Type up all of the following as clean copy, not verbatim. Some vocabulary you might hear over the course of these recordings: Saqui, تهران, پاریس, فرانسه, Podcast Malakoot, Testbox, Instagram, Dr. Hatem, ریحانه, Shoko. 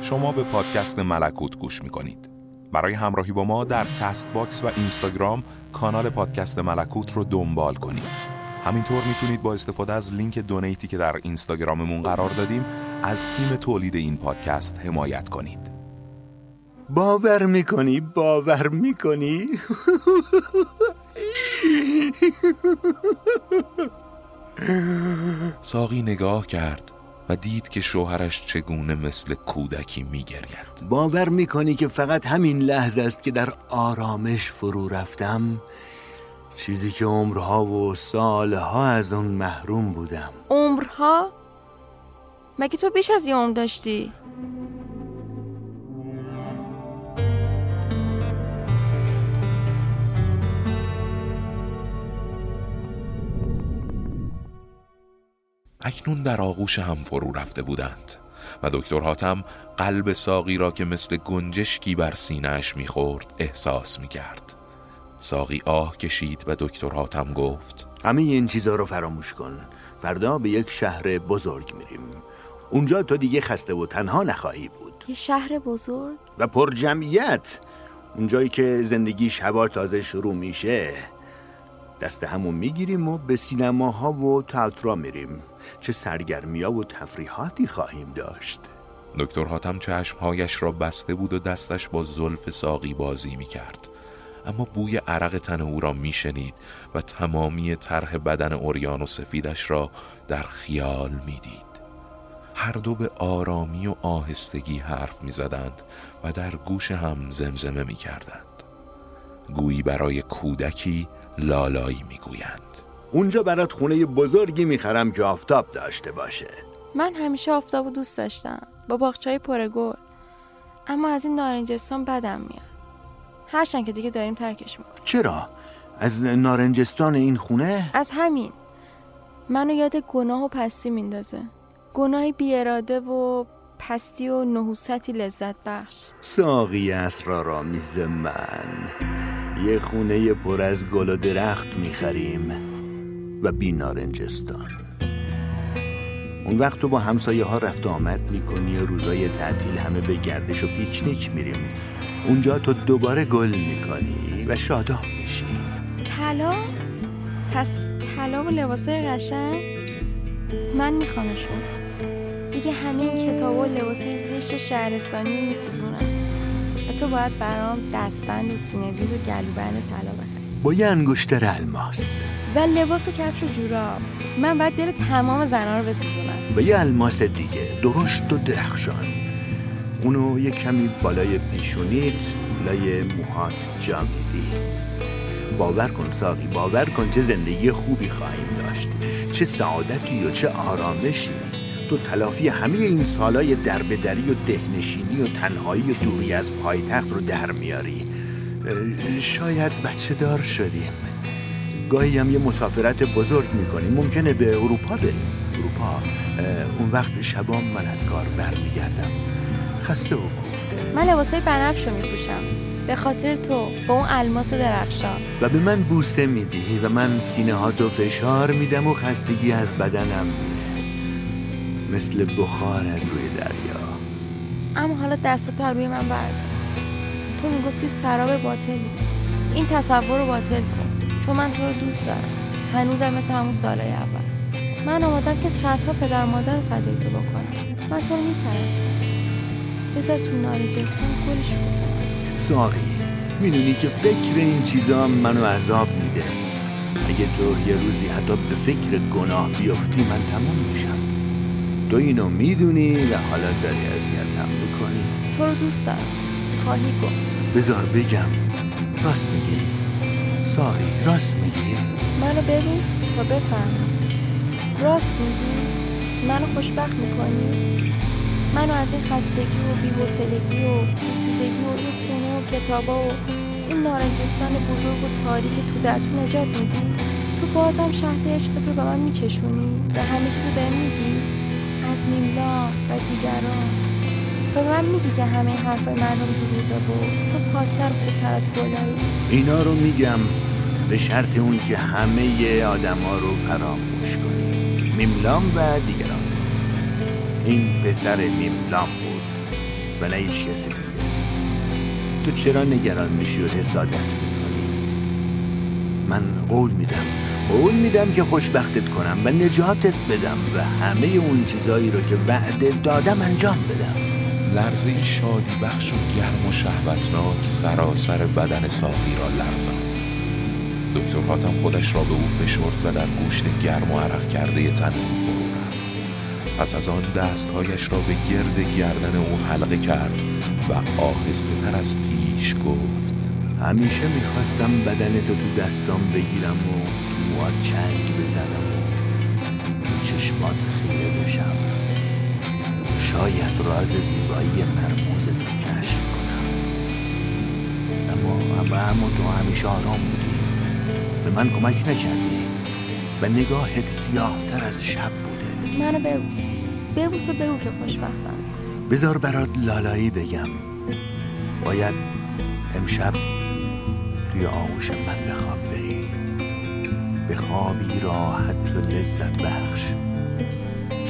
شما به پادکست ملکوت گوش میکنید. برای همراهی با ما در تست باکس و اینستاگرام کانال پادکست ملکوت رو دنبال کنید. همینطور میتونید با استفاده از لینک دونیتی که در اینستاگراممون قرار دادیم از تیم تولید این پادکست حمایت کنید. باور میکنی؟ ساقی نگاه کرد و دید که شوهرش چگونه مثل کودکی میگرید. باور میکنی که فقط همین لحظه است که در آرامش فرو رفتم؟ چیزی که عمرها و سالها از اون محروم بودم. عمرها؟ مگه تو بیش از یه عمر داشتی؟ اکنون در آغوش هم فرو رفته بودند و دکتر حاتم قلب ساقی را که مثل گنجشکی بر سینه‌اش می‌خورد احساس می‌کرد. ساقی آه کشید و دکتر حاتم گفت همه این چیزها رو فراموش کن. فردا به یک شهر بزرگ میریم. اونجا تو دیگه خسته و تنها نخواهی بود. یه شهر بزرگ؟ و پر جمعیت. اونجایی که زندگی شبار تازه شروع میشه. دست همون میگیریم و به سینماها و تئاترها میریم. چه سرگرمی‌ها و تفریحاتی خواهیم داشت. دکتر حاتم چشمهایش را بسته بود و دستش با زلف ساقی بازی میکرد. اما بوی عرق تن او را میشنید و تمامی طرح بدن عریان و سفیدش را در خیال میدید. هر دو به آرامی و آهستگی حرف میزدند و در گوش هم زمزمه میکردند. گویی برای کودکی لالایی میگویند. اونجا برات خونه بزرگی میخرم که آفتاب داشته باشه. من همیشه آفتابو دوست داشتم، با باغچه‌های پر گل. اما از این نارنجستان بدم میاد. هرچند که دیگه داریم ترکش میکنیم. چرا؟ از نارنجستان این خونه؟ از همین. منو یاد گناه و پستی میندازه. گناهی بی‌اراده و پستی و نحوستی لذت بخش. ساقی اسرارآمیز من، یه خونه پر از گل و درخت میخریم و بی نارنجستان. اون وقت تو با همسایه ها رفت آمد میکنی و روزای تعطیل همه به گردش و پیکنیک میریم. اونجا تو دوباره گل میکنی و شاداب میشی. طلا؟ پس طلا و لباسای قشنگ؟ من میخوامشون. دیگه همین کتاب و لباسای زشت شهرستانی میسوزونم و تو باید برام دستبند و سینه‌ریز و گلوبند طلا بخری با یه انگشتر الماس و لباس و کفش و جوراب. من باید دل تمام زنها رو بسوزونم با یه الماس دیگه درشت و درخشان. اونو یک کمی بالای پیشونیت لای موهات جا میدی. باور کن ساقی، باور کن چه زندگی خوبی خواهیم داشت. چه سعادتی و چه آرامشی. تو تلافی همه این سالای دربدری و دهنشینی و تنهایی و دوری از پایتخت رو در میاری. شاید بچه دار شدیم. گاهی هم یه مسافرت بزرگ میکنیم. ممکنه به اروپا بریم. اروپا. اون وقت شبام من از کار برمیگردم خسته و کوفته. من لباسای بنفشو میپوشم به خاطر تو با اون الماس درخشان. و به من بوسه میدی و من سینه هاتو فشار میدم و خستگی از بدنم میره مثل بخار از روی دریا. اما حالا دستاتو از روی من بردار. تو میگفتی سراب باطلی. این تصور رو باطل کن چون من تو رو دوست دارم. هنوزم مثل همون سالای اول. من آمادم که صدها پدر مادر رو فدای تو بکنم. من تو رو میپرستم. بذار تو نارنجستان گلشو بفرم. ساقی میدونی که فکر این چیزا منو عذاب میده. اگه تو یه روزی حتی به فکر گناه بیافتی من تموم میشم. تو اینو میدونی و حالا داری اذیتم میکنی. تو رو دوست دارم خواهی گفت. بذار بگم. راست میگی ساقی، راست میگی. منو ببوس تا بفهم. راست میگی. منو خوشبخت میکنی. منو از این خستگی و بی‌حوصلگی و پوسیدگی و این خونه و کتابا و این نارنجستان بزرگ و تاریک تو درتون نجات میدی؟ تو بازم شهد عشقت رو به من میچشونی و همه چیزو بهم میگی؟ از میملا و دیگران به من میگی که همه حرفای مردم دروغه و تو پاکتر خوبتر از گلایی. اینا رو میگم به شرط اون که همه آدما رو فراموش کنی. میملام و دیگران. این پسر میملام بود و نه هیچ کسی دیگه. تو چرا نگران میشی و حسادت میکنی؟ من قول میدم که خوشبختت کنم و نجاتت بدم و همه اون چیزایی رو که وعده دادم انجام بدم. لرزه شادی بخش و گرم و شهوتناک سراسر بدن ساقی را لرزاند. دکتر حاتم خودش را به او فشرد و در گوشت گرم و عرق کرده تن او فرو رفت. پس از آن دستهایش را به گرد گردن او حلقه کرد و آهسته تر از پیش گفت: همیشه میخواستم بدنتو تو دستام بگیرم و تو موات چنگ بزنم و چشمات خیره بشم. شاید راز زیبایی مرموز تو کشف کنم. اما تو همیشه آرام بودی، به من کمک نکردی و نگاهت سیاه تر از شب بوده. منو ببوس و بگو که خوشبختم. بذار برات لالایی بگم. باید امشب توی آغوش من بخواب بری، به خوابی راحت و لذت بخش،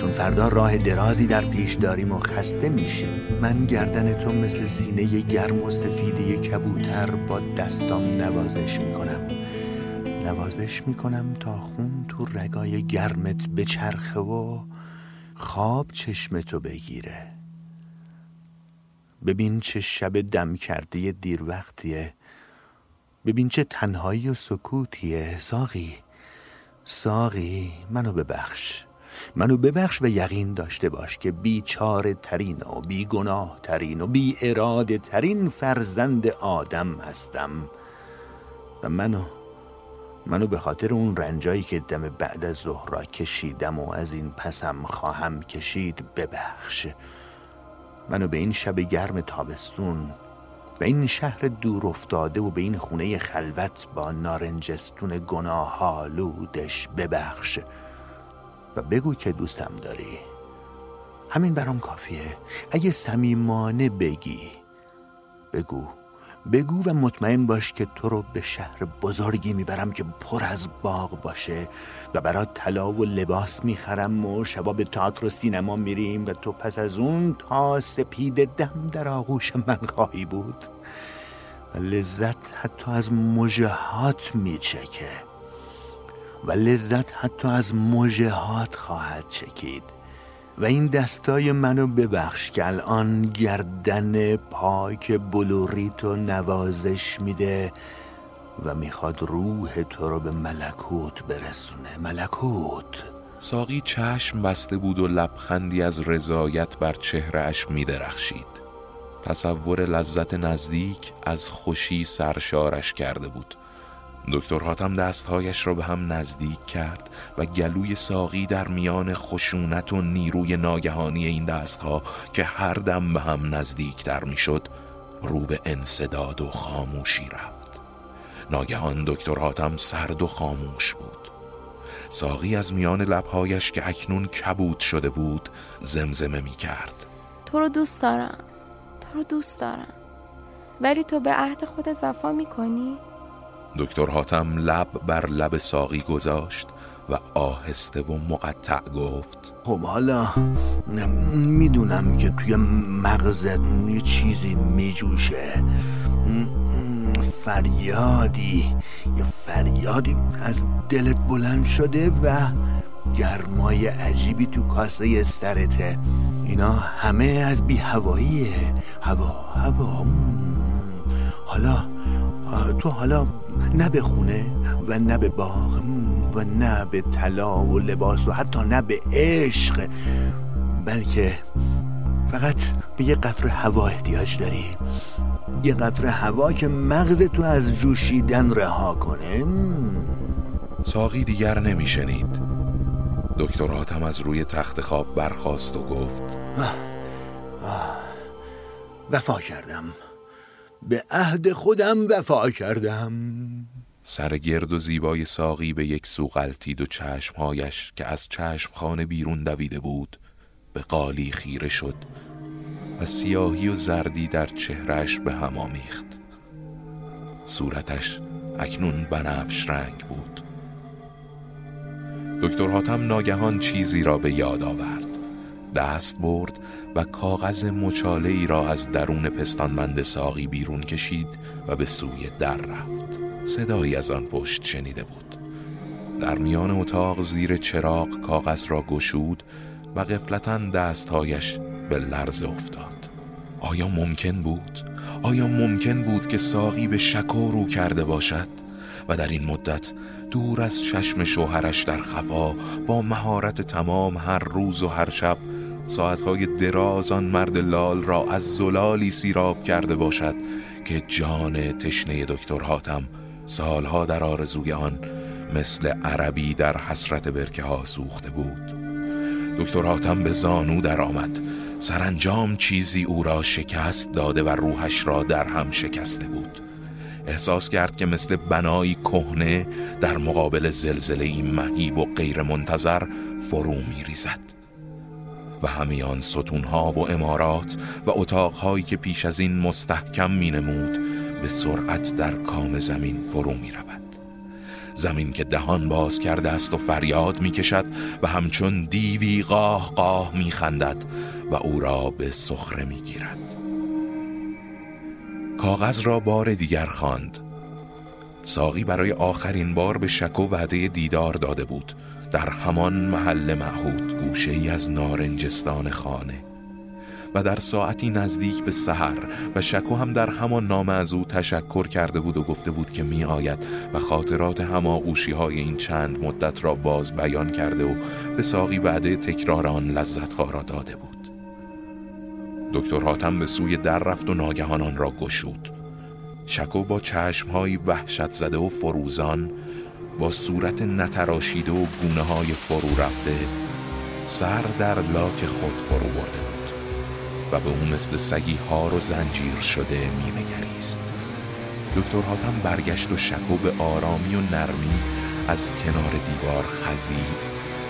چون فردا راه درازی در پیش داریم و خسته میشیم. من گردن تو مثل سینه گرم و سفید یک کبوتر با دستام نوازش میکنم تا خون تو رگای گرمت بچرخه و خواب چشمتو بگیره. ببین چه شب دم کرده دیر وقتیه، ببین چه تنهایی و سکوتیه. ساقی منو ببخش و یقین داشته باش که بیچاره ترین و بیگناه ترین و بی اراده ترین فرزند آدم هستم و منو به خاطر اون رنجایی که دم بعد از ظهر کشیدم و از این پسم خواهم کشید ببخش. منو به این شب گرم تابستون، به این شهر دور افتاده و به این خونه خلوت با نارنجستون گناه آلودش ببخش و بگو که دوستم داری. همین برام کافیه. اگه صمیمانه بگو و مطمئن باش که تو رو به شهر بزرگی میبرم که پر از باغ باشه و برات طلا و لباس میخرم و شبا به تئاتر و سینما میریم و تو پس از اون تا سپید دم در آغوش من خواهی بود و لذت حتی از مژهات خواهد چکید و این دستای منو ببخش که الان گردن پاک بلوریتو نوازش میده و میخواد روح تو رو به ملکوت برسونه. ملکوت. ساقی چشم بسته بود و لبخندی از رضایت بر چهرهش میدرخشید. تصور لذت نزدیک از خوشی سرشارش کرده بود. دکتر حاتم دستهایش را به هم نزدیک کرد و گلوی ساقی در میان خشونت و نیروی ناگهانی این دستها که هر دم به هم نزدیکتر میشد رو به انسداد و خاموشی رفت. ناگهان دکتر حاتم سرد و خاموش بود. ساقی از میان لبهایش که اکنون کبود شده بود زمزمه میکرد: تو رو دوست دارم ولی تو به عهد خودت وفا میکنی؟ دکتر حاتم لب بر لب ساقی گذاشت و آهسته و مقطع گفت: خب حالا میدونم که توی مغزت یه چیزی میجوشه، یه فریادی از دلت بلند شده و گرمای عجیبی تو کاسه سرته. اینا همه از بی‌هواییه. هوا. حالا نه به خونه و نه به باغ و نه به طلا و لباس و حتی نه به عشق، بلکه فقط به یه قطره هوا احتیاج داری، یه قطره هوا که مغز تو از جوشیدن رها کنه. ساقی دیگر نمیشنید. دکتر حاتم از روی تخت خواب برخاست و گفت: به عهد خودم وفا کردم. سرگرد و زیبای ساقی به یک سو غلتید و چشمهایش که از چشمخانه بیرون دویده بود به قالی خیره شد و سیاهی و زردی در چهرهش به هم آمیخت. صورتش اکنون بنفش رنگ بود. دکتر حاتم ناگهان چیزی را به یاد آورد. دست برد و کاغذ مچاله ای را از درون پستانبند ساقی بیرون کشید و به سوی در رفت. صدایی از آن پشت شنیده بود. در میان اتاق زیر چراغ کاغذ را گشود و غفلتاً دستهایش به لرزه افتاد. آیا ممکن بود؟ آیا ممکن بود که ساقی به شکو رو کرده باشد؟ و در این مدت دور از چشم شوهرش در خفا با مهارت تمام هر روز و هر شب ساعتهای دراز آن مرد لال را از زلالی سیراب کرده باشد که جان تشنه دکتر حاتم سالها در آرزوی آن مثل عربی در حسرت برکه ها سوخته بود. دکتر حاتم به زانو در آمد. سرانجام چیزی او را شکست داده و روحش را در هم شکسته بود. احساس کرد که مثل بنایی کهنه در مقابل زلزله‌ای مهیب و غیر منتظر فرو می ریزد و همیان ستونها و عمارات و اتاقهایی که پیش از این مستحکم می نمود به سرعت در کام زمین فرو می رود. زمین که دهان باز کرده است و فریاد می کشد و همچون دیوی قاه قاه می خندد و او را به سخره می گیرد. کاغذ را بار دیگر خواند. ساقی برای آخرین بار به شکو وعده دیدار داده بود، در همان محل معهود، گوشه ای از نارنجستان خانه. و در ساعتی نزدیک به سحر و شکو هم در همان نامه از او تشکر کرده بود و گفته بود که می آید و خاطرات هماغوشی های این چند مدت را باز بیان کرده و به ساقی وعده تکرار آن لذت‌ها را داده بود. دکتر حاتم به سوی در رفت و ناگهان آن را گشود. شکو با چشم‌های وحشت زده و فروزان، با صورت نتراشیده و گونه‌های فرو رفته، سر در لاک خود فرو برده بود و به او مثل سگی هار و زنجیر شده میمگریست. دکتر حاتم برگشت و شکو به آرامی و نرمی از کنار دیوار خزید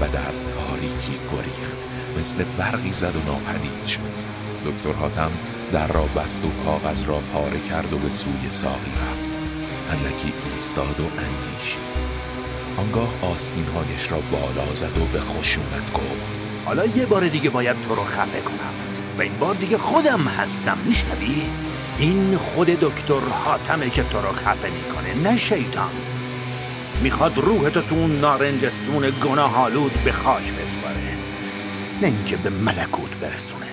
و در تاریکی گریخت، مثل برقی زد و ناپدید شد. دکتر حاتم در را بست و کاغذ را پاره کرد و به سوی ساقی رفت. اندکی ایستاد و اندیشید. آنگاه آستینهایش را بالا زد و به خشونت گفت: حالا یه بار دیگه باید تو رو خفه کنم و این بار دیگه خودم هستم، میشنوی؟ این خود دکتر حاتمه که تو رو خفه میکنه، نه شیطان. میخواد روحتو تو اون نارنجستون گناه‌آلود به خاک بسپاره، نه اینکه به ملکوت برسونه.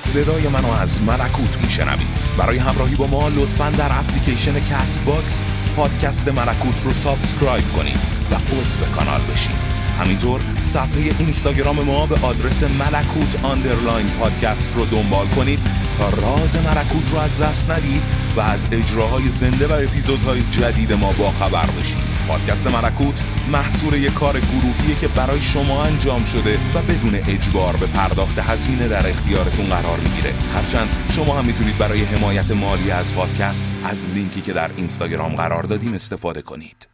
صدای منو از ملکوت میشنوید. برای همراهی با ما لطفاً در اپلیکیشن کست باکس پادکست ملکوت رو سابسکرایب کنید و عضو کانال بشید. همینطور صفحه اینستاگرام ما به آدرس ملکوت_پادکست رو دنبال کنید تا راز ملکوت رو از دست ندید و از اجراهای زنده و اپیزودهای جدید ما باخبر بشید. پادکست ملکوت محصول یک کار گروهیه که برای شما انجام شده و بدون اجبار به پرداخت هزینه در اختیارتون قرار میگیره. هرچند شما هم میتونید برای حمایت مالی از پادکست از لینکی که در اینستاگرام قرار دادیم استفاده کنید.